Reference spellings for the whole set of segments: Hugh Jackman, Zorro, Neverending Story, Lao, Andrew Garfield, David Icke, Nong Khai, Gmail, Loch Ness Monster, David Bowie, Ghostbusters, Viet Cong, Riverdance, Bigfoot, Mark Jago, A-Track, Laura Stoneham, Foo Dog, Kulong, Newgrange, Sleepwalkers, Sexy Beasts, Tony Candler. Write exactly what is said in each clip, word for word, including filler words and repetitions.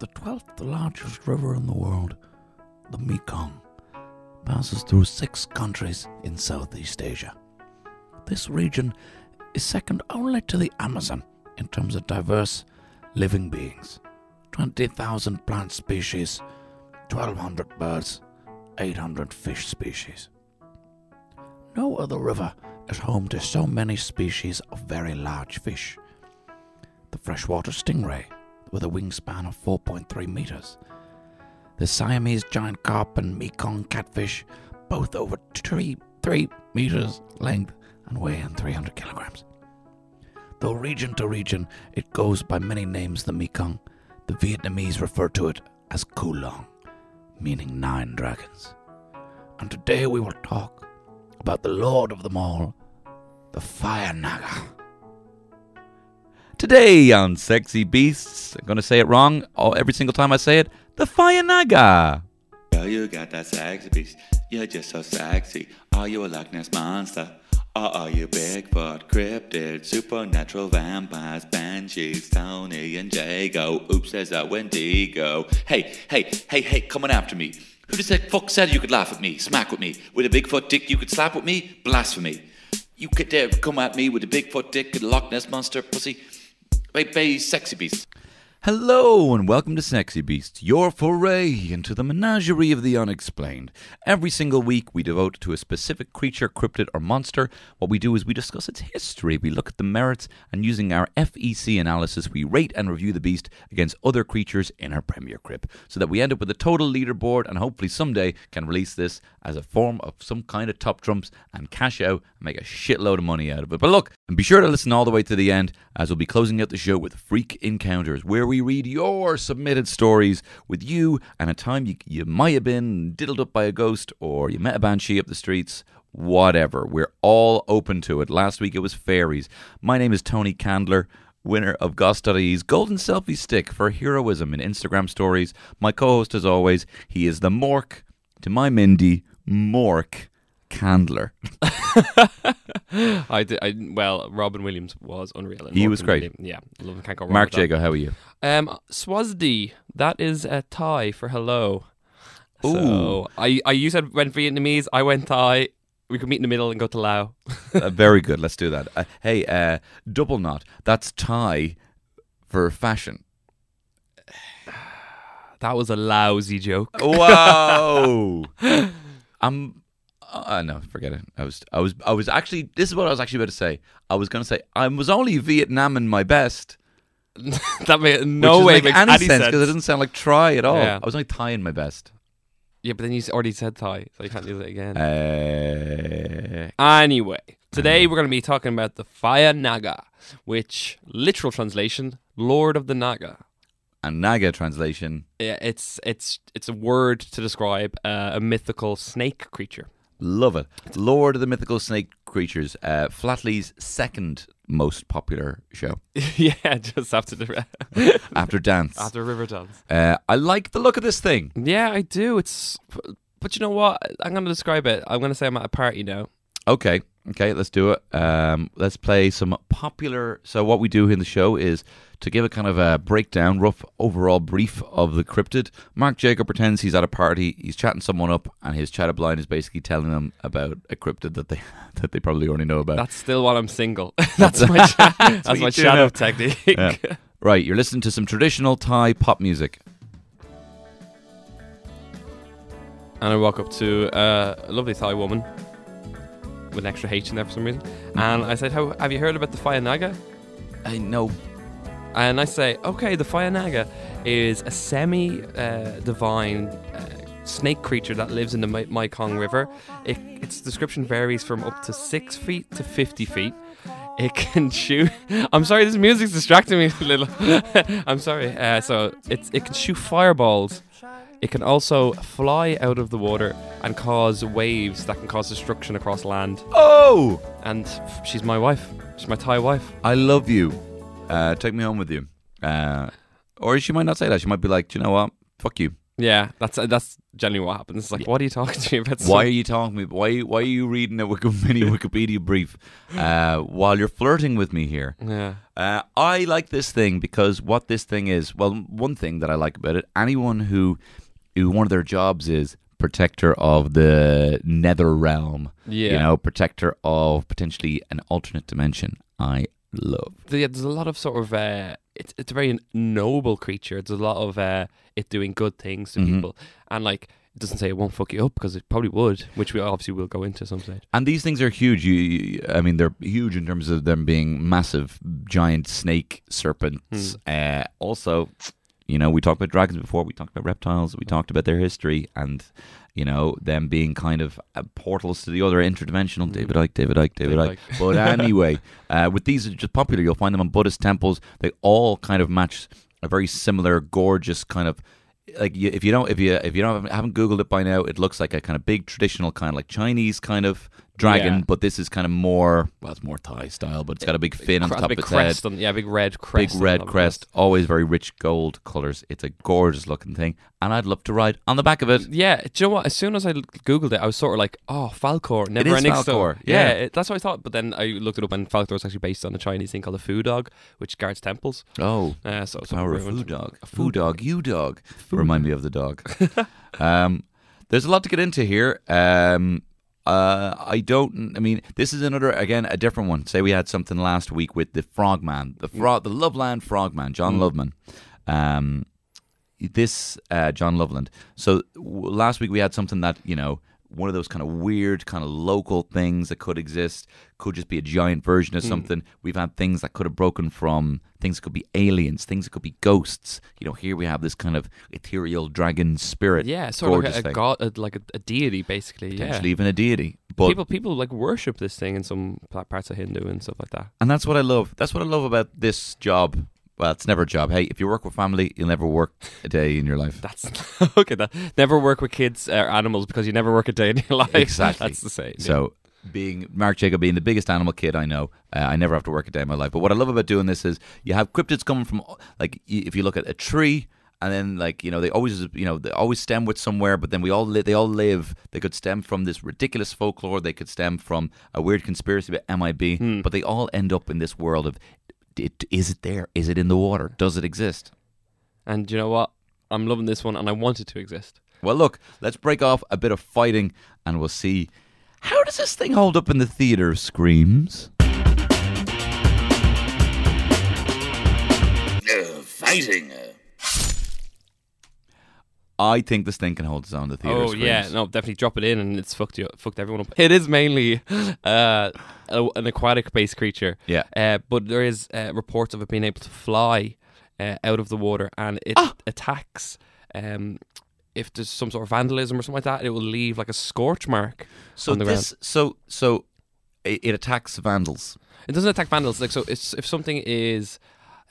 The twelfth largest river in the world, the Mekong, passes through six countries in Southeast Asia. This region is second only to the Amazon in terms of diverse living beings. twenty thousand plant species, twelve hundred birds, eight hundred fish species. No other river is home to so many species of very large fish. The freshwater stingray, with a wingspan of four point three meters. The Siamese giant carp and Mekong catfish, both over three, three meters length and weigh in three hundred kilograms. Though region to region, it goes by many names, the Mekong. The Vietnamese refer to it as Kulong, meaning nine dragons. And today we will talk about the lord of them all, the Phaya Naga. Today on Sexy Beasts, I'm going to say it wrong oh, every single time I say it, the Phaya Naga. Girl, you got that sexy beast. You're just so sexy. Are you a Loch Ness Monster? Or are you Bigfoot, cryptid, supernatural vampires, banshees, Tony and Jago? Oops, there's a Wendigo. Hey, hey, hey, hey, coming after me. Who the fuck said you could laugh at me, smack with me? With a Bigfoot dick you could slap with me? Blasphemy. You could dare come at me with a Bigfoot dick and a Loch Ness Monster pussy? Wait, baby, Sexy Beasts. Hello and welcome to Sexy Beasts, your foray into the menagerie of the unexplained. Every single week we devote to a specific creature, cryptid or monster. What we do is we discuss its history, we look at the merits, and using our F E C analysis we rate and review the beast against other creatures in our premier crib, so that we end up with a total leaderboard and hopefully someday can release this as a form of some kind of top trumps and cash out and make a shitload of money out of it. But look, and be sure to listen all the way to the end, as we'll be closing out the show with Freak Encounters, where we read your submitted stories with you and a time you, you might have been diddled up by a ghost or you met a banshee up the streets, whatever. We're all open to it. Last week it was fairies. My name is Tony Candler, winner of Ghost dot I E's Golden Selfie Stick for Heroism in Instagram Stories. My co-host, as always, he is the Mork to my Mindy, Mork Candler. I, did, I well, Robin Williams was unreal. He Morgan was great. Williams, yeah, love him, can't go wrong. Mark Jago, how are you? Um, Swazdi, that is a Thai for hello. Ooh, so I, I you said went Vietnamese, I went Thai. We could meet in the middle and go to Lao. uh, very good. Let's do that. Uh, hey, uh, double knot. That's Thai for fashion. That was a lousy joke. Whoa. I'm. Uh, no, forget it. I was, I was, I was actually. This is what I was actually about to say. I was going to say I was only Vietnam in my best. That made no way like makes any sense because it doesn't sound like try at all. Yeah. I was only Thai in my best. Yeah, but then you already said Thai, so you can't use it again. Uh, anyway, today uh, we're going to be talking about the Phaya Naga, which literal translation, Lord of the Naga. And Naga translation. Yeah, it's it's it's a word to describe uh, a mythical snake creature. Love it. Lord of the Mythical Snake Creatures, uh, Flatley's second most popular show. Yeah, just after the after dance, after Riverdance. Uh, I like the look of this thing. Yeah, I do. It's, but you know what? I'm going to describe it. I'm going to say I'm at a party now. Okay, okay, let's do it. Um, let's play some popular. So what we do in the show is to give a kind of a breakdown, rough overall brief of the cryptid. Mark Jacob pretends he's at a party, he's chatting someone up, and his chatterblind is basically telling them about a cryptid that they that they probably already know about. That's still while I'm single. That's my cha- that's, that's my shadow technique. Yeah. Right, you're listening to some traditional Thai pop music. And I walk up to uh, a lovely Thai woman with an extra H in there for some reason. And I said, "How have you heard about the Phaya Naga?" I know. And I say, okay, the Phaya Naga is a semi-divine uh, uh, snake creature that lives in the Me- Mekong River. It, its description varies from up to six feet to fifty feet. It can shoot. I'm sorry, this music's distracting me a little. I'm sorry. Uh, so it's it can shoot fireballs. It can also fly out of the water and cause waves that can cause destruction across land. Oh! And she's my wife. She's my Thai wife. I love you. Uh, take me home with you. Uh, or she might not say that. She might be like, do you know what? Fuck you. Yeah, that's uh, that's generally what happens. It's like, yeah. What are you talking to me about? Why are you talking to me? Why Why are you reading a mini Wikipedia brief uh, while you're flirting with me here? Yeah. Uh, I like this thing because what this thing is, well, one thing that I like about it, anyone who, who one of their jobs is protector of the nether realm, yeah. you know, protector of potentially an alternate dimension, I love. Yeah, there's a lot of sort of... Uh, It's it's a very noble creature. It's a lot of uh, it doing good things to mm-hmm. people, and like it doesn't say it won't fuck you up because it probably would, which we obviously will go into some stage. And these things are huge. You, you, I mean, they're huge in terms of them being massive, giant snake serpents. Mm. Uh, also, you know, we talked about dragons before. We talked about reptiles. We talked about their history and you know them being kind of portals to the other interdimensional. David Icke, David Icke, David Icke. But anyway, uh, with these are just popular. You'll find them in Buddhist temples. They all kind of match a very similar, gorgeous kind of like you, if you don't if you if you don't haven't Googled it by now, it looks like a kind of big traditional kind of like Chinese kind of dragon. Yeah. But this is kind of more well, it's more Thai style, but it's got a big fin on the top of its crest head. On, yeah, big red crest. Big red crest. Always very rich gold colours. It's a gorgeous looking thing, and I'd love to ride on the back of it. Yeah, do you know what? As soon as I Googled it, I was sort of like, oh, Falkor, Neverending Story. Yeah, yeah it, that's what I thought. But then I looked it up, and Falkor is actually based on a Chinese thing called a Foo Dog, which guards temples. Oh, uh, so it's power of Foo Dog. A Foo Dog, you dog. Foo. Remind me of the dog. um, there's a lot to get into here. Um, Uh, I don't, I mean, this is another, again, a different one. Say we had something last week with the Frogman, the frog, the Loveland Frogman, John mm. Loveland. Um, this, uh, John Loveland. So w- last week we had something that, you know, one of those kind of weird kind of local things that could exist, could just be a giant version of something. Mm. We've had things that could have broken from, things that could be aliens, things that could be ghosts. You know, here we have this kind of ethereal dragon spirit. Yeah, sort of like a, a god, a, like a, a deity basically. Potentially yeah. even a deity. But people, people like worship this thing in some parts of Hindu and stuff like that. And that's what I love. That's what I love about this job. Well, it's never a job. Hey, if you work with family, you'll never work a day in your life. That's okay. That, never work with kids or animals because you never work a day in your life. Exactly. That's the same. So, being Mark Jacob being the biggest animal kid I know, uh, I never have to work a day in my life. But what I love about doing this is you have cryptids coming from, like, if you look at a tree. And then, like you know, they always you know they always stem with somewhere. But then we all li- they all live. They could stem from this ridiculous folklore. They could stem from a weird conspiracy about M I B. Hmm. But they all end up in this world of, it, is it there? Is it in the water? Does it exist? And you know what? I'm loving this one, and I want it to exist. Well, look, let's break off a bit of fighting, and we'll see how does this thing hold up in the theater of screams. Uh, fighting. I think this thing can hold its own in the theater. Oh screams. Yeah, no, definitely drop it in, and it's fucked you, fucked everyone up. It is mainly uh, an aquatic-based creature. Yeah, uh, but there is uh, reports of it being able to fly uh, out of the water, and it ah! attacks. Um, if there's some sort of vandalism or something like that, it will leave like a scorch mark. So on the this, ground. so so, it, it attacks vandals. It doesn't attack vandals. Like so, it's, if something is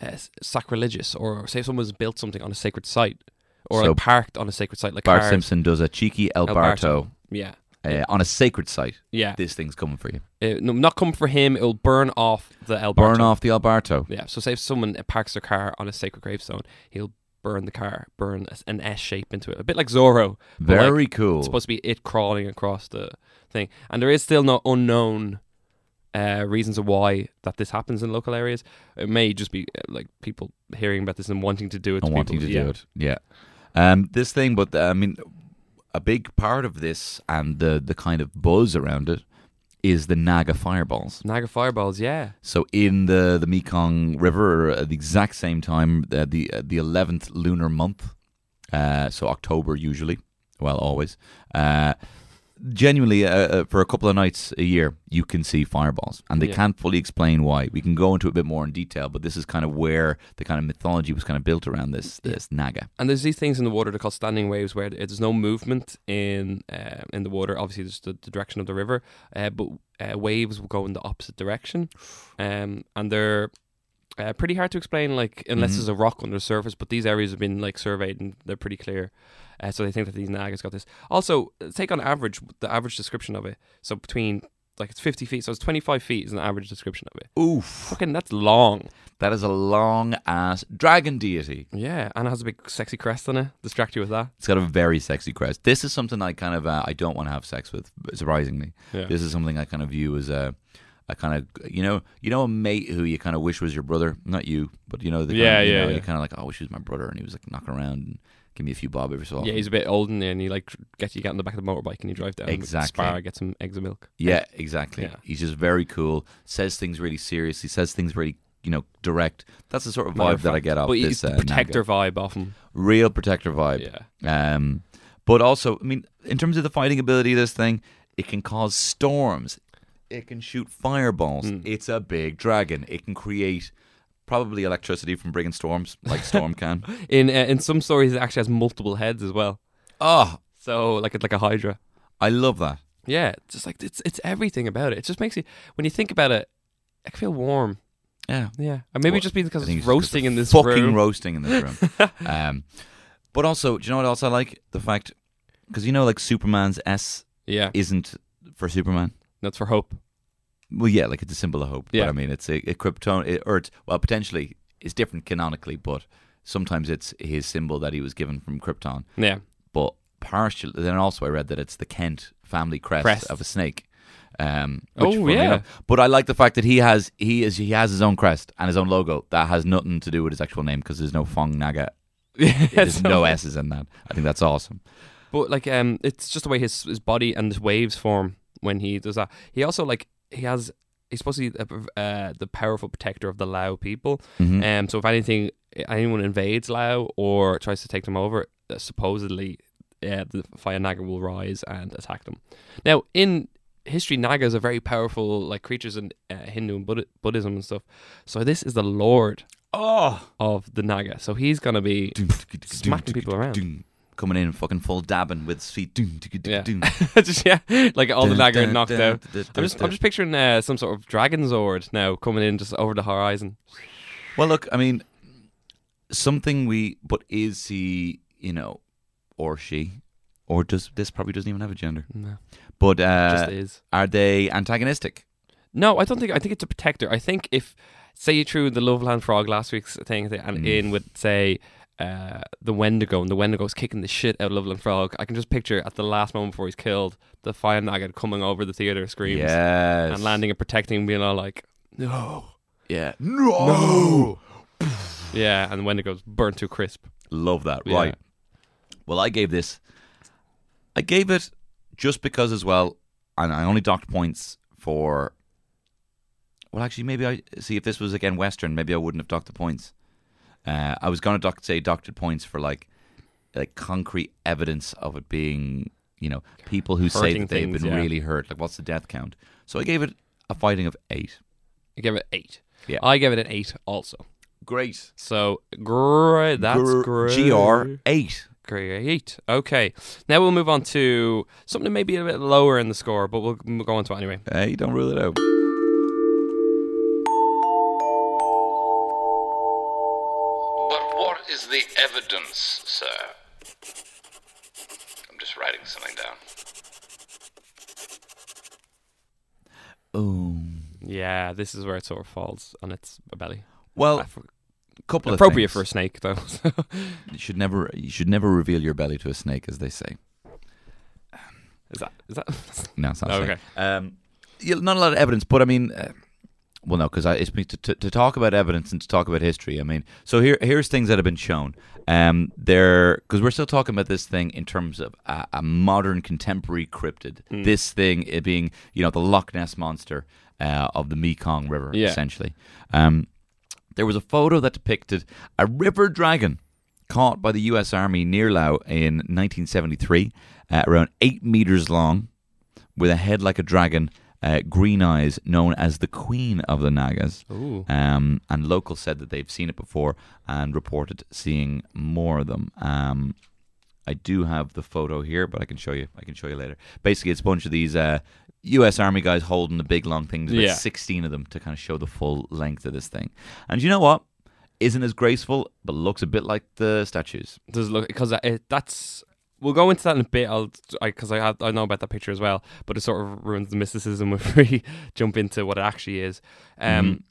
uh, sacrilegious, or say if someone's built something on a sacred site. Or so like parked on a sacred site like Bart cars. Simpson does a cheeky El, El Barto, Barto. Yeah. Uh, on a sacred site. Yeah. This thing's coming for you. Uh, no, not coming for him. It'll burn off the El Barto. Burn off the El Barto. Yeah. So say if someone parks their car on a sacred gravestone, he'll burn the car, burn an S shape into it. A bit like Zorro. Very like, cool. It's supposed to be it crawling across the thing. And there is still no unknown Uh, reasons of why that this happens in local areas. It may just be uh, like people hearing about this and wanting to do it. And to wanting people. to yeah. do it, yeah. Um, this thing, but uh, I mean, a big part of this and the the kind of buzz around it is the Naga fireballs. Naga fireballs, yeah. So in the the Mekong River at the exact same time, uh, the uh, the eleventh lunar month, uh, so October usually, well always. Uh, genuinely, uh, uh, for a couple of nights a year, you can see fireballs, and they yeah. can't fully explain why. We can go into a bit more in detail, but this is kind of where the kind of mythology was kind of built around this this naga. And there's these things in the water they're called standing waves, where there's no movement in uh, in the water. Obviously, there's the, the direction of the river, uh, but uh, waves will go in the opposite direction, um, and they're uh, pretty hard to explain. Like unless mm-hmm. there's a rock under the surface, but these areas have been like surveyed and they're pretty clear. Uh, so they think that these nagas got this. Also, take on average, the average description of it. So between, like, it's fifty feet, so it's twenty-five feet is an average description of it. Oof. Fucking, that's long. That is a long-ass dragon deity. Yeah, and it has a big sexy crest on it. Distract you with that. It's got a very sexy crest. This is something I kind of, uh, I don't want to have sex with, surprisingly. Yeah. This is something I kind of view as a... I kind of, you know, you know, a mate who you kind of wish was your brother, not you, but you know, the yeah, kind of, you yeah, know, yeah. you kind of like, oh, I wish he was my brother, and he was like knocking around and give me a few bob every so often. Yeah, he's a bit old, and he like gets you get on the back of the motorbike and you drive down exactly. Spar, get some eggs and milk. Yeah, exactly. Yeah. He's just very cool. Says things really serious. He says things really, you know, direct. That's the sort of vibe that I get off but this uh, protector naga. Vibe often. Real protector vibe. Yeah. Um, but also, I mean, in terms of the fighting ability of this thing, it can cause storms. It can shoot fireballs. Mm. It's a big dragon. It can create probably electricity from bringing storms, like Storm can. in uh, in some stories, it actually has multiple heads as well. Oh, so like it's like a hydra. I love that. Yeah, just like it's it's everything about it. It just makes you, when you think about it, I feel warm. Yeah, yeah. And maybe well, just because it's, it's roasting in this fucking room. roasting in this room. um, but also, do you know what else I like? The fact, because you know, like Superman's S, yeah. isn't for Superman. That's for hope. Well, yeah, like it's a symbol of hope. Yeah. But I mean, it's a, a Krypton, it, or it's, well, potentially it's different canonically, but sometimes it's his symbol that he was given from Krypton. Yeah. But partially, then also I read that it's the Kent family crest, crest. of a snake. Um, which, oh yeah. Enough, but I like the fact that he has he is he has his own crest and his own logo that has nothing to do with his actual name because there's no Phong Naga. There's no S's in that. I think that's awesome. But like, um, it's just the way his his body and his waves form. When he does that, he also like he has he's supposed to be uh, the powerful protector of the Lao people. Mm-hmm. Um, so if anything, anyone invades Lao or tries to take them over, uh, supposedly, uh, the Phaya Naga will rise and attack them. Now, in history, Nagas are very powerful, like creatures in uh, Hindu and Buddha- Buddhism and stuff. So this is the Lord oh. of the Naga. So he's gonna be smacking people around. Coming in and fucking full dabbing with his feet. Yeah, just, yeah. like all the naga knocked out. I'm just, I'm just picturing uh, some sort of dragon zord now coming in just over the horizon. Well, look, I mean, something we, but is he, you know, or she, or does this probably doesn't even have a gender? No, but uh, just is. Are they antagonistic? No, I don't think. I think it's a protector. I think if, say, you threw the Loveland Frog last week's thing and mm. in with say. Uh, the Wendigo, and the Wendigo's kicking the shit out of Loveland Frog. I can just picture at the last moment before he's killed, the Phaya Naga coming over the theatre screams yes. and landing and protecting, being all like, no. Yeah. No. no. yeah, and the Wendigo's burnt to crisp. Love that. Yeah. Right. Well, I gave this, I gave it just because as well, and I only docked points for, well, actually, maybe I, see if this was again Western, maybe I wouldn't have docked the points. Uh, I was going to doc- say doctored points for like like concrete evidence of it being, you know, people who Hurting say that they've things, been yeah. really hurt. Like, what's the death count? So I gave it a fighting of eight. You gave it eight? Yeah. I gave it an eight also. Great. So, great. That's Gr- great. G R eight. Great. Okay. Now we'll move on to something maybe a bit lower in the score, but we'll, we'll go on to it anyway. Hey, don't rule it out. The evidence, sir. I'm just writing something down. Oh, yeah, this is where it sort of falls on its belly. Well, for- couple appropriate of for a snake, though. you should never, you should never reveal your belly to a snake, as they say. Um, is that? Is that? no, it's not. Oh, okay. Um, yeah, not a lot of evidence, but I mean. Uh, Well, no, because it's to, to to talk about evidence and to talk about history. I mean, so here here's things that have been shown. Um, there because we're still talking about this thing in terms of a, a modern contemporary cryptid. Mm. This thing it being, you know, the Loch Ness Monster uh, of the Mekong River, yeah. essentially. Um, there was a photo that depicted a river dragon caught by the U S Army near Laos in nineteen seventy-three, uh, around eight meters long. with a head like a dragon, uh, green eyes, known as the Queen of the Nagas. Ooh. Um, and locals said that they've seen it before and reported seeing more of them. Um, I do have the photo here, but I can show you. I can show you later. Basically, it's a bunch of these uh, U S Army guys holding the big long thing. There's yeah. about sixteen of them to kind of show the full length of this thing. And you know what? Isn't as graceful, but looks a bit like the statues. Does look because that's. We'll go into that in a bit. I'll because I, I have I know about that picture as well, but it sort of ruins the mysticism if we jump into what it actually is. Um, mm-hmm.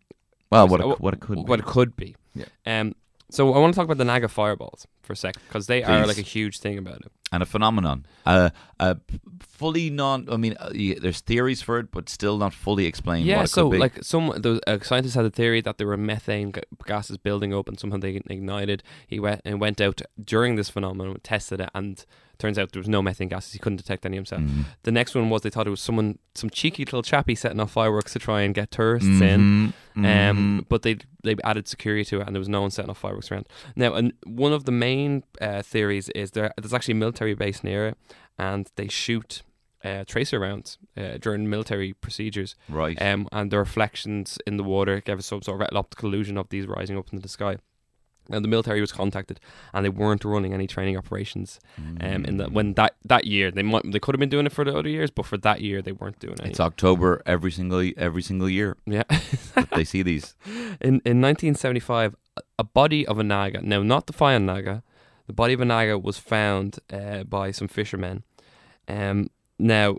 Well, what it, what it could what, be. what it could be. Yeah. Um. So I want to talk about the Naga fireballs for a sec, because they Please. are like a huge thing about it. And a phenomenon. Uh, uh, fully non... I mean, uh, there's theories for it, but still not fully explained yeah, what it so, could be. Yeah, like, so like a scientist had a theory that there were methane g- gases building up and somehow they ignited. He went and went out during this phenomenon, tested it, and turns out there was no methane gases. He couldn't detect any himself. Mm. The next one was they thought it was someone, some cheeky little chappy setting off fireworks to try and get tourists mm-hmm. in. Um, mm-hmm. But they they added security to it and there was no one setting off fireworks around. Now, and one of the main uh, theories is there, there's actually a military base near it and they shoot uh, tracer rounds uh, during military procedures. Right. Um, and the reflections in the water gave us some sort of optical illusion of these rising up into the sky. And the military was contacted, and they weren't running any training operations. Mm. Um, in that when that, that year they might they could have been doing it for the other years, but for that year they weren't doing it. It's October every single every single year. Yeah, but they see these. In in nineteen seventy-five, a body of a Naga, now not the Phaya Naga, the body of a Naga was found uh, by some fishermen. Um, now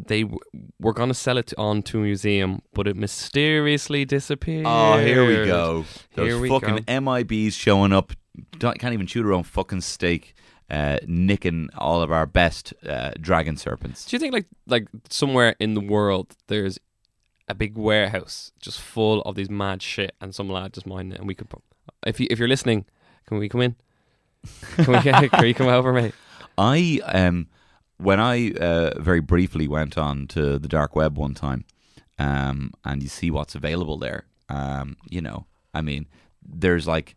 they w- were going to sell it on to a museum, but it mysteriously disappeared. Oh, here we go. Those here we fucking go. M I Bs showing up, don't, can't even chew their own fucking steak, uh, nicking all of our best uh, dragon serpents. Do you think, like, like somewhere in the world there's a big warehouse just full of these mad shit, and some lad just mining it, and we could, if you if you're listening, can we come in? Can we get, can you come over, mate? I um. When I uh, very briefly went on to the dark web one time, um, and you see what's available there, um, you know, I mean, there's like,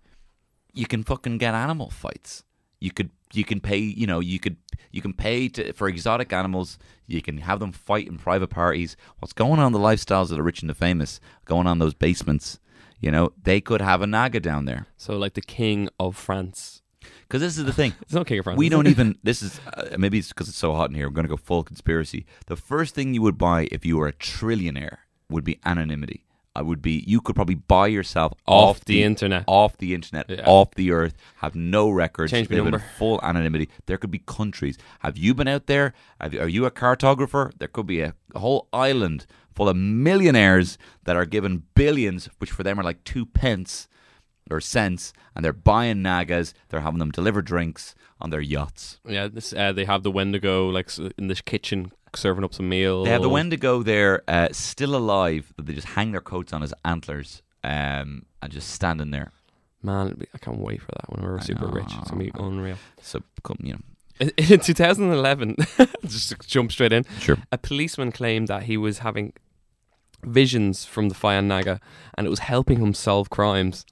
you can fucking get animal fights. You could, you can pay, you know, you could, you can pay to, for exotic animals. You can have them fight in private parties. What's going on in the lifestyles of the rich and the famous, going on those basements, you know, they could have a Naga down there. So like the king of France. Because this is the thing. It's not King of France. We don't even... This is... Uh, maybe it's because it's so hot in here. We're going to go full conspiracy. The first thing you would buy if you were a trillionaire would be anonymity. I would be... You could probably buy yourself... Off, off the, the internet. Off the internet. Yeah. Off the earth. Have no records. Change my number. Full anonymity. There could be countries. Have you been out there? Have, are you a cartographer? There could be a, a whole island full of millionaires that are given billions, which for them are like two pence... or cents, and they're buying Nagas. They're having them deliver drinks on their yachts. Yeah, this, uh, they have the Wendigo like in this kitchen serving up some meals. They have the Wendigo there, uh, still alive. That they just hang their coats on his antlers um, and just standing there. Man, I can't wait for that when we're I super know. rich. It's gonna be unreal. So come, you know. In two thousand eleven, just jump straight in. Sure. A policeman claimed that he was having visions from the Phaya Naga, and it was helping him solve crimes.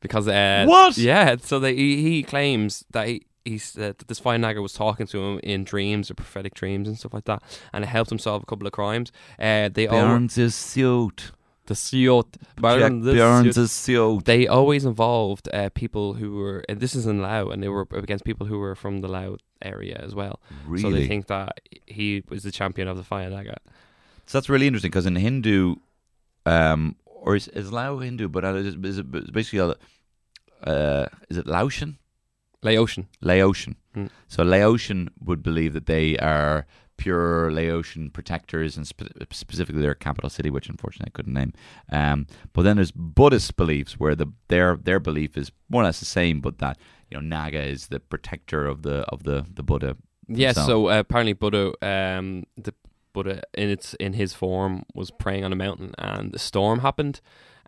Because uh, what? Yeah, so they, he, he claims that he, he said that this Phaya Naga was talking to him in dreams or prophetic dreams and stuff like that, and it helped him solve a couple of crimes. Uh, they Burns his suit. The suit. Burns his suit. They always involved uh, people who were, and this is in Lao, and they were against people who were from the Lao area as well. Really? So they think that he was the champion of the Phaya Naga. So that's really interesting, because in Hindu... Um, Or is, is Lao Hindu? But is it basically, uh, is it Laotian? Laotian. Laotian. Mm. So Laotian would believe that they are pure Laotian protectors, and spe- specifically their capital city, which unfortunately I couldn't name. Um, but then there's Buddhist beliefs, where the their their belief is more or less the same, but that you know Naga is the protector of the of the the Buddha. Yes. Yeah, so uh, apparently Buddha um, the. Buddha in its in his form was praying on a mountain, and a storm happened,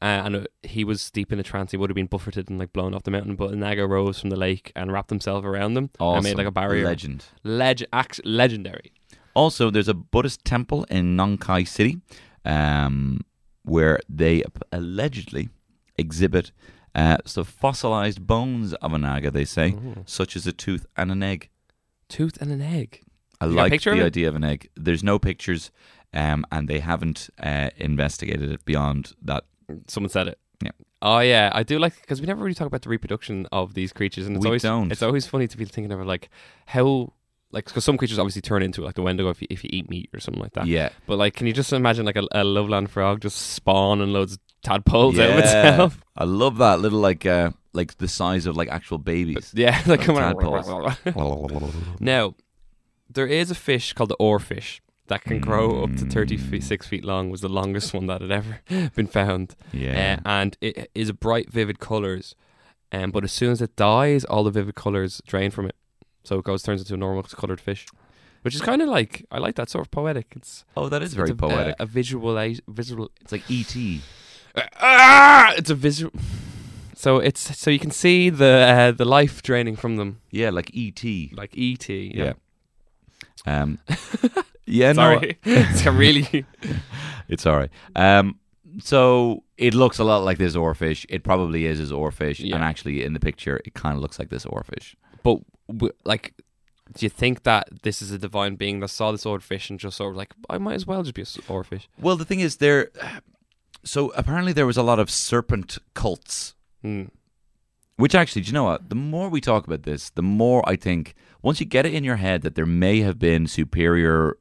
uh, and uh, he was deep in a trance. He would have been buffeted and like blown off the mountain, but a Naga rose from the lake and wrapped himself around them awesome. and made like a barrier. Legend, Leg- act- legendary. Also, there's a Buddhist temple in Nong Khai City, um, where they allegedly exhibit uh, so fossilized bones of a Naga. They say, Ooh. such as a tooth and an egg. Tooth and an egg. I like the idea of an egg. There's no pictures, um, and they haven't uh, investigated it beyond that. Someone said it. Yeah. Oh yeah, I do like, because we never really talk about the reproduction of these creatures, and it's we always don't. It's always funny to be thinking of like how. Like, because some creatures obviously turn into it, like the Wendigo, if you, if you eat meat or something like that. Yeah. But, like, can you just imagine, like, a, a Loveland frog just spawning loads of tadpoles yeah. out of itself? I love that. Little, like, uh, like the size of, like, actual babies. But, yeah. Like, come on. Now, there is a fish called the oarfish that can grow mm. up to thirty-six feet long, was the longest one that had ever been found. Yeah. Uh, and it is bright, vivid colours. Um, but as soon as it dies, all the vivid colours drain from it. So it goes, turns into a normal coloured fish, which is kind of like, I like that sort of poetic. It's oh, that is very a, poetic. A, a visual, visual. It's like E T. Uh, ah, it's a visual. So it's so you can see the uh, the life draining from them. Yeah, like E T. Like E T. Yeah. yeah. Um. yeah. Sorry, no, it's really. It's alright. Um. So it looks a lot like this oarfish. It probably is his oarfish, yeah. and actually in the picture, it kind of looks like this oarfish. But. Like, do you think that this is a divine being that saw this oarfish and just sort of like, I might as well just be a oarfish? Well, the thing is, there. So apparently, there was a lot of serpent cults, mm. which actually, do you know what? The more we talk about this, the more I think once you get it in your head that there may have been superior,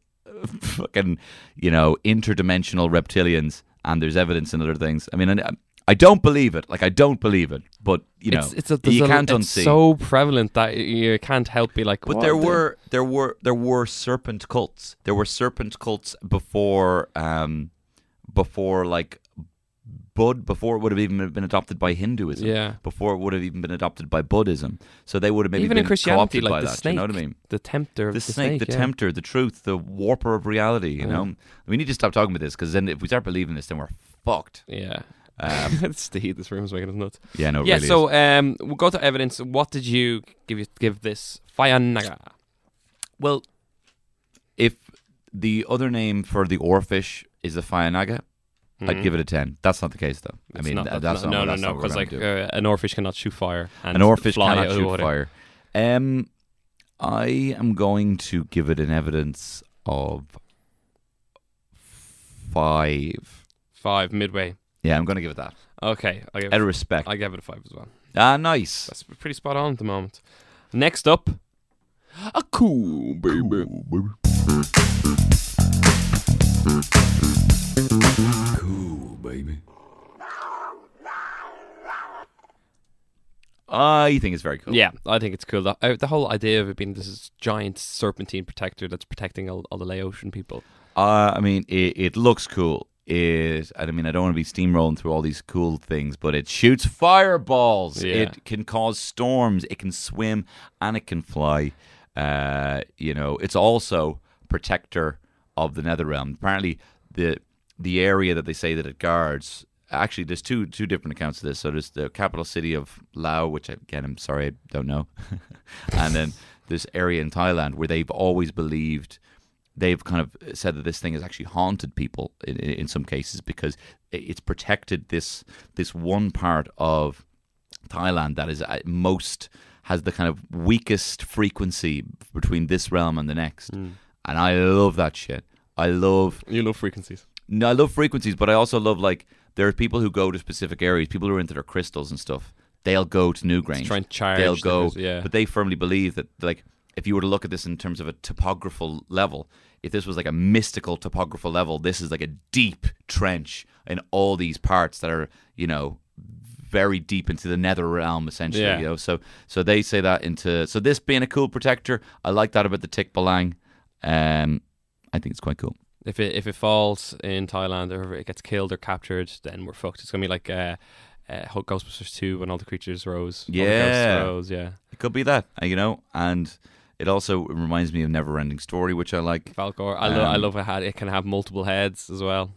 fucking, you know, interdimensional reptilians, and there's evidence in other things. I mean, and. I don't believe it. Like, I don't believe it. But, you know, it's, it's a, you can't a, it's unsee. It's so prevalent that you can't help be like, but what? There were, there were, there were serpent cults. There were serpent cults before, um, before, like, Bud, before it would have even been adopted by Hinduism. Yeah. Before it would have even been adopted by Buddhism. So they would have maybe even been in Christianity, co-opted like by the that. Snake, you know what I mean? The tempter of the, the snake. snake the yeah. tempter, the truth, the warper of reality, you yeah. know? We need to stop talking about this, because then if we start believing this, then we're fucked. Yeah. Um, it's the heat. This room is making us nuts. Yeah, no, it yeah. Really so, is. um, we'll go to evidence. What did you give? You, give this Phaya Naga? Well, if the other name for the oarfish is the Phaya Naga, mm-hmm. I'd give it a ten. That's not the case, though. It's I mean, not, that's, that's not, not no, that's no, no, because no, like uh, an oarfish cannot shoot fire. And an oarfish cannot shoot fire. Um, I am going to give it an evidence of five. Five midway. Yeah, I'm going to give it that. Okay. I'll give Out of respect. I gave it a five as well. Ah, nice. That's pretty spot on at the moment. Next up, a cool baby. Cool baby. Cool baby. I think it's very cool. Yeah, I think it's cool. The, uh, the whole idea of it being this giant serpentine protector that's protecting all, all the Laotian people. Uh, I mean, it, it looks cool. It, I mean, I don't want to be steamrolling through all these cool things, but it shoots fireballs. Yeah. It can cause storms. It can swim and it can fly. Uh, you know, it's also protector of the Netherrealm. Apparently, the the area that they say that it guards. Actually, there's two two different accounts of this. So there's the capital city of Lao, which again, I'm sorry, I don't know, and then this area in Thailand where they've always believed. They've kind of said that this thing has actually haunted people in, in some cases because it's protected this this one part of Thailand that is at most has the kind of weakest frequency between this realm and the next. Mm. And I love that shit. I love you love frequencies. No, I love frequencies, but I also love like there are people who go to specific areas, people who are into their crystals and stuff. They'll go to Newgrange. Try and charge. They'll go, yeah. But they firmly believe that like. If you were to look at this in terms of a topographical level, if this was like a mystical topographical level, this is like a deep trench in all these parts that are, you know, very deep into the nether realm, essentially. Yeah. You know, so so they say that into so this being a cool protector, I like that about the Tick Balang. Um, I think it's quite cool. If it if it falls in Thailand or if it gets killed or captured, then we're fucked. It's gonna be like. Uh, Uh, Ghostbusters two when all the creatures rose. Yeah. All the ghosts rose, yeah. It could be that, you know, and it also reminds me of Neverending Story, which I like. Falkor. I, um, lo- I love it, had, it can have multiple heads as well.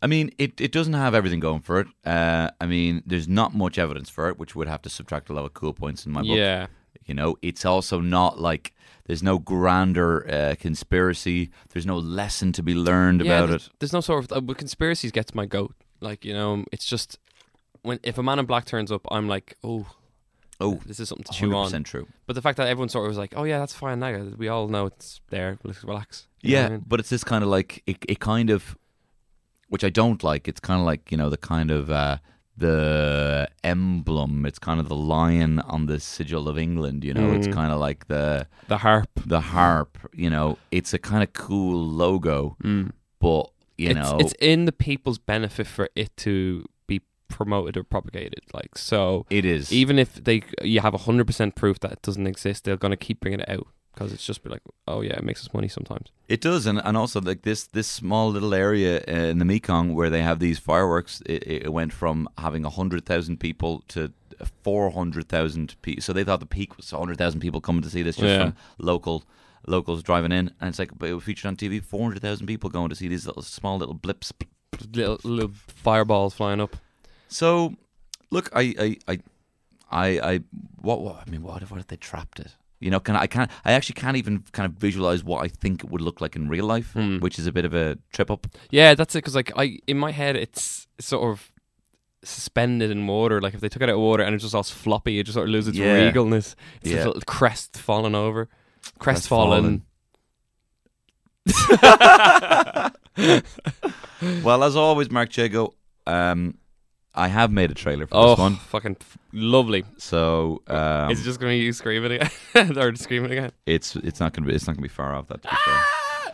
I mean, it, it doesn't have everything going for it. Uh, I mean, there's not much evidence for it, which would have to subtract a lot of cool points in my book. Yeah. You know, it's also not like there's no grander uh, conspiracy. There's no lesson to be learned yeah, about there's, it. There's no sort of... Uh, conspiracies get to my goat. Like, you know, it's just... When if a man in black turns up, I'm like, oh, Oh, this is something to chew on. True. But the fact that everyone sort of was like, oh yeah, that's Phaya Naga, we all know it's there, let's relax. You yeah, I mean? But it's this kind of like, it, it kind of, which I don't like, it's kind of like, you know, the kind of, uh, the emblem, it's kind of the lion on the sigil of England, you know, mm. it's kind of like the... The harp. The harp, you know, it's a kind of cool logo, mm. but, you it's, know... It's in the people's benefit for it to... promoted or propagated, like, so it is, even if they you have one hundred percent proof that it doesn't exist, they're going to keep bringing it out because it's just be like, oh yeah, it makes us money sometimes. It does. And, and also like this this small little area uh, in the Mekong where they have these fireworks, it, it went from having one hundred thousand people to four hundred thousand people, so they thought the peak was one hundred thousand people coming to see this just yeah. from local locals driving in, and it's like, but it was featured on T V, four hundred thousand people going to see these little small little blips, little, little fireballs flying up. So, look, I, I, I, I, I what, what, I mean, what if, what if they trapped it? You know, can I can't, I actually can't even kind of visualize what I think it would look like in real life, mm. which is a bit of a trip up. Yeah, that's it. Because like, I, in my head, it's sort of suspended in water. Like if they took it out of water and it's just all floppy, it just sort of loses its yeah. regalness. It's yeah. this little crest falling over, crest falling. Well, as always, Mark Jago, um. I have made a trailer for oh, this one. Oh, fucking lovely! So um, is it just going to be you screaming again, or screaming again? It's it's not going to be it's not going to be far off that. To be ah!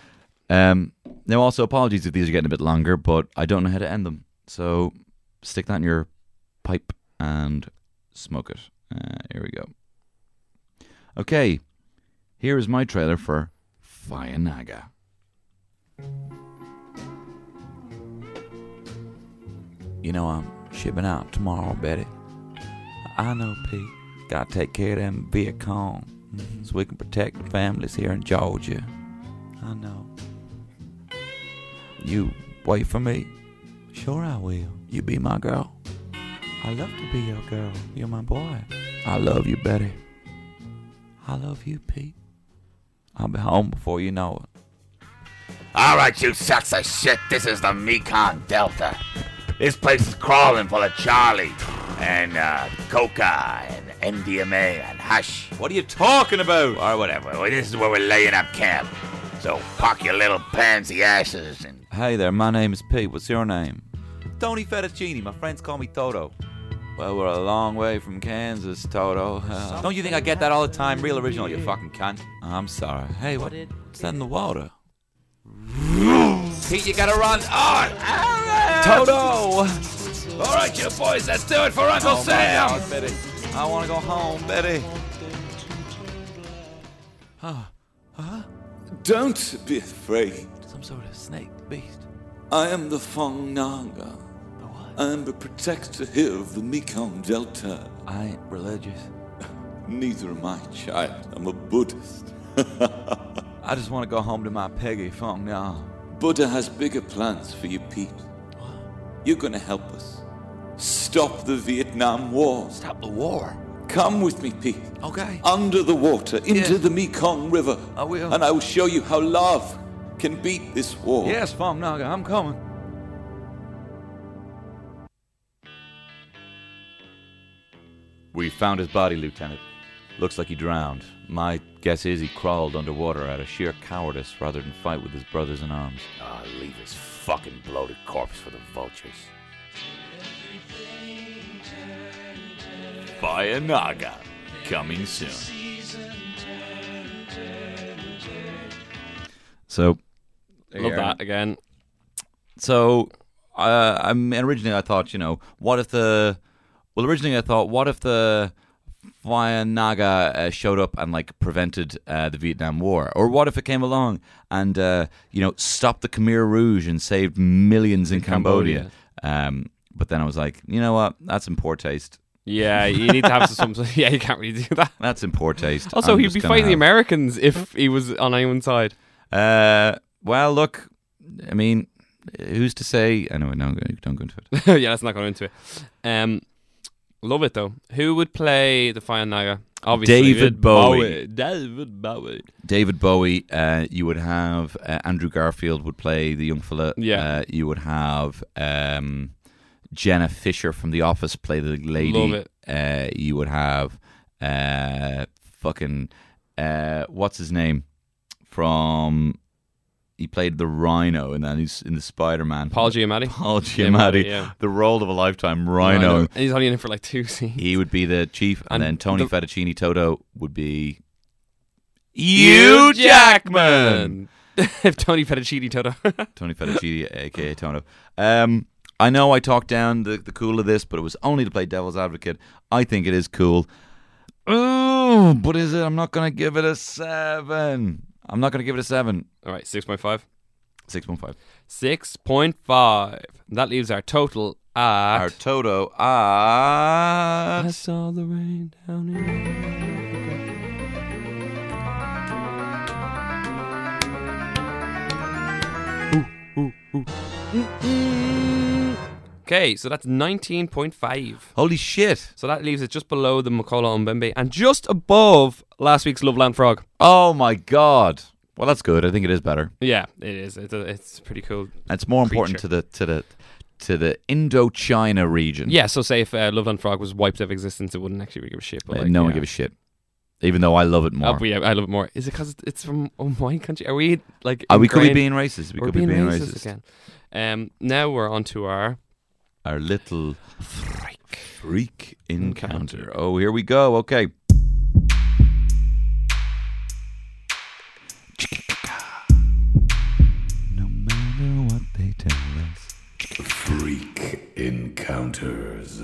fair. Um, now, also apologies if these are getting a bit longer, but I don't know how to end them. So stick that in your pipe and smoke it. Uh, here we go. Okay, here is my trailer for Phaya Naga. You know I'm. Shipping out tomorrow, Betty. I know, Pete. Gotta take care of them Viet Cong mm-hmm. so we can protect the families here in Georgia. I know. You wait for me? Sure I will. You be my girl? I love to be your girl. You're my boy. I love you, Betty. I love you, Pete. I'll be home before you know it. All right, you sacks of shit. This is the Mekong Delta. This place is crawling full of Charlie and uh, coca and M D M A and hush. What are you talking about? Or whatever. Well, this is where we're laying up camp. So park your little pansy asses and... Hey there, my name is Pete. What's your name? Tony Fettuccini. My friends call me Toto. Well, we're a long way from Kansas, Toto. Uh, don't you think I get that all the time? Real original, you fucking cunt. I'm sorry. Hey, what, what's that in the water? Pete, you gotta run on! Oh, Toto! Alright, you boys, let's do it for Uncle oh Sam! God, Betty. I wanna go home, Betty. Huh? Huh? Don't be afraid. Some sort of snake beast. I am the Phaya Naga. The what? I am the protector here of the Mekong Delta. I ain't religious. Neither am I, child. I'm a Buddhist. I just want to go home to my Peggy Fong now. Buddha has bigger plans for you, Pete. What? You're going to help us. Stop the Vietnam War. Stop the war? Come with me, Pete. Okay. Under the water, into yeah. the Mekong River. I will. And I will show you how love can beat this war. Yes, Phaya Naga, I'm coming. We found his body, Lieutenant. Looks like he drowned. My guess is he crawled underwater out of sheer cowardice rather than fight with his brothers in arms. Ah, oh, leave his fucking bloated corpse for the vultures. Phaya Naga, coming soon. So, love that again. So, uh, I mean, originally I thought, you know, what if the... Well, originally I thought, what if the... Phaya Naga uh, showed up and like prevented uh, the Vietnam War, or what if it came along and uh, you know stopped the Khmer Rouge and saved millions in, in Cambodia? Cambodia. Um, but then I was like, you know what? That's in poor taste. Yeah, you need to have some. Yeah, you can't really do that. That's in poor taste. Also, I'm he'd be fighting have... the Americans if he was on anyone's side. Uh, well, look, I mean, who's to say? Anyway, no, don't go into it. Yeah, let's not go into it. Um. Love it though. Who would play the Phaya Naga? Obviously, David, David Bowie. Bowie. David Bowie. David Bowie. Uh, you would have uh, Andrew Garfield would play the young fella. Yeah. Uh, you would have um, Jenna Fisher from The Office play the lady. Love it. Uh, you would have uh, fucking, uh, what's his name from, he played the Rhino in that, he's in the Spider-Man. Paul Giamatti? Paul Giamatti, Giamatti yeah. The role of a lifetime, Rhino. And he's only in it for like two scenes. He would be the chief, and, and then Tony the- Fettuccini Toto would be Hugh Jackman. If Tony Fettuccini Toto. Tony Fettuccini, a k a. Toto. Um, I know I talked down the, the cool of this, but it was only to play devil's advocate. I think it is cool. Ooh, but is it? I'm not going to give it a seven. I'm not going to give it a seven. All right, six point five. six point five. six point five. That leaves our total at... Our total at... I saw the rain down in... Ooh, ooh. Okay, so that's nineteen point five. Holy shit. So that leaves it just below the Makola Mbembe and just above last week's Loveland Frog. Oh my god. Well, that's good. I think it is better. Yeah, it is. It's a, it's pretty cool. It's more creature. Important to the to the to the Indochina region. Yeah, so say if uh, Loveland Frog was wiped out of existence, it wouldn't actually give a shit. But uh, like, no one give a shit. Even though I love it more. Oh, yeah, I love it more. Is it because it's from oh, my country? Are we like... Are we could be being racist. We could be being, being racist. racist. Again. Um, now we're on to our... Our little freak, freak encounter. encounter. Oh, here we go. Okay. No matter what they tell us. Freak encounters.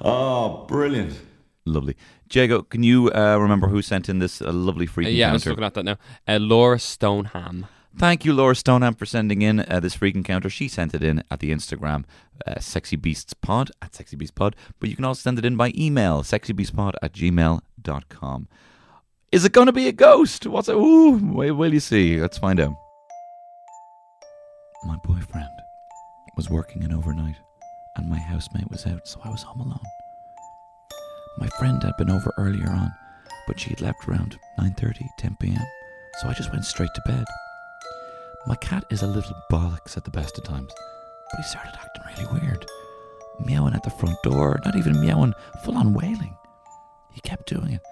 Oh, brilliant. Lovely. Jago, can you uh, remember who sent in this uh, lovely freak uh, yeah, encounter? Yeah, I was looking at that now. Uh, Laura Stoneham. Thank you, Laura Stoneham, for sending in uh, this freak encounter. She sent it in at the Instagram, uh, Sexy Beasts Pod, at Sexy Beasts Pod. But you can also send it in by email, sexybeastspod at gmail dot com. Is it going to be a ghost? What's it? Ooh, wait, will you see? Let's find out. My boyfriend was working an overnight and my housemate was out, so I was home alone. My friend had been over earlier on, but she had left around nine thirty, ten p.m., so I just went straight to bed. My cat is a little bollocks at the best of times, but he started acting really weird, meowing at the front door, not even meowing, full-on wailing. He kept doing it,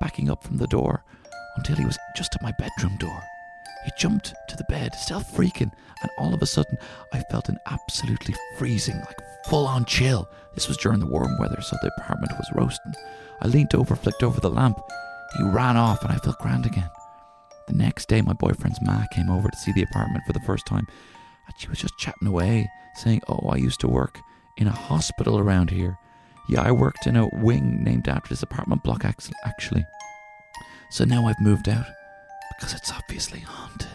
backing up from the door until he was just at my bedroom door. He jumped to the bed, still freaking, and all of a sudden, I felt an absolutely freezing, like full-on chill. This was during the warm weather, so the apartment was roasting. I leaned over, flicked over the lamp. He ran off, and I felt grand again. The next day, my boyfriend's ma came over to see the apartment for the first time, and she was just chatting away, saying, oh, I used to work in a hospital around here. Yeah, I worked in a wing named after this apartment block, actually. So now I've moved out. Because it's obviously haunted.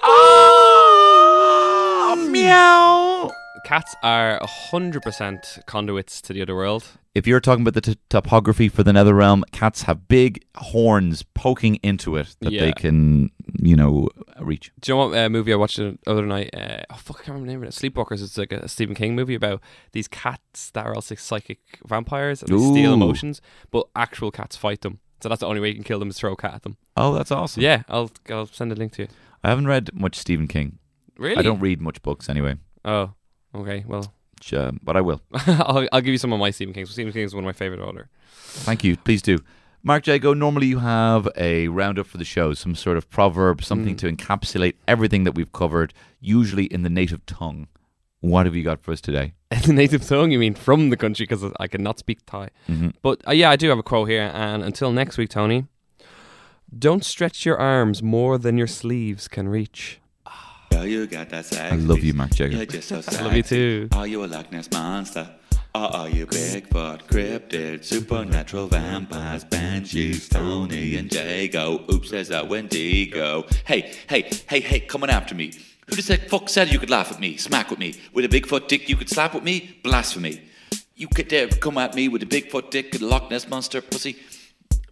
Oh, meow! Cats are one hundred percent conduits to the other world. If you're talking about the t- topography for the nether realm, cats have big horns poking into it that yeah. they can, you know, reach. Do you know what uh, movie I watched the other night? Uh, oh, fuck, I can't remember the name of it. Sleepwalkers. It's like a Stephen King movie about these cats that are also psychic vampires and they Ooh. steal emotions, but actual cats fight them. So that's the only way you can kill them is throw a cat at them. Oh, that's awesome. Yeah, I'll I'll send a link to you. I haven't read much Stephen King. Really? I don't read much books anyway. Oh, okay, well. Sure, but I will. I'll, I'll give you some of my Stephen Kings. Stephen King is one of my favourite authors. Thank you, please do. Mark Jago, normally you have a roundup for the show, some sort of proverb, something mm. to encapsulate everything that we've covered, usually in the native tongue. What have you got for us today? The native tongue, you mean from the country, because I cannot speak Thai. Mm-hmm. But uh, yeah, I do have a quote here. And until next week, Tony, don't stretch your arms more than your sleeves can reach. Girl, you got that sexy. I love you, Mark Jagger. You're just so sexy. I love you too. Are you a Loch Ness Monster? Or are you Bigfoot, cryptid, supernatural vampires, banshees, Tony and Jago? Oops, there's a Wendigo. Hey, hey, hey, hey, coming after me. Who the fuck said you could laugh at me, smack with me? With a Bigfoot dick you could slap with me? Blasphemy. You could dare come at me with a Bigfoot dick and a Loch Ness Monster pussy.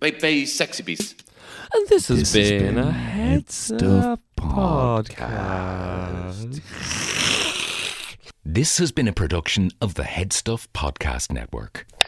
Bay Bay Sexy Beast. And this has, this been, has been a Headstuff Podcast. Podcast. This has been a production of the Headstuff Podcast Network.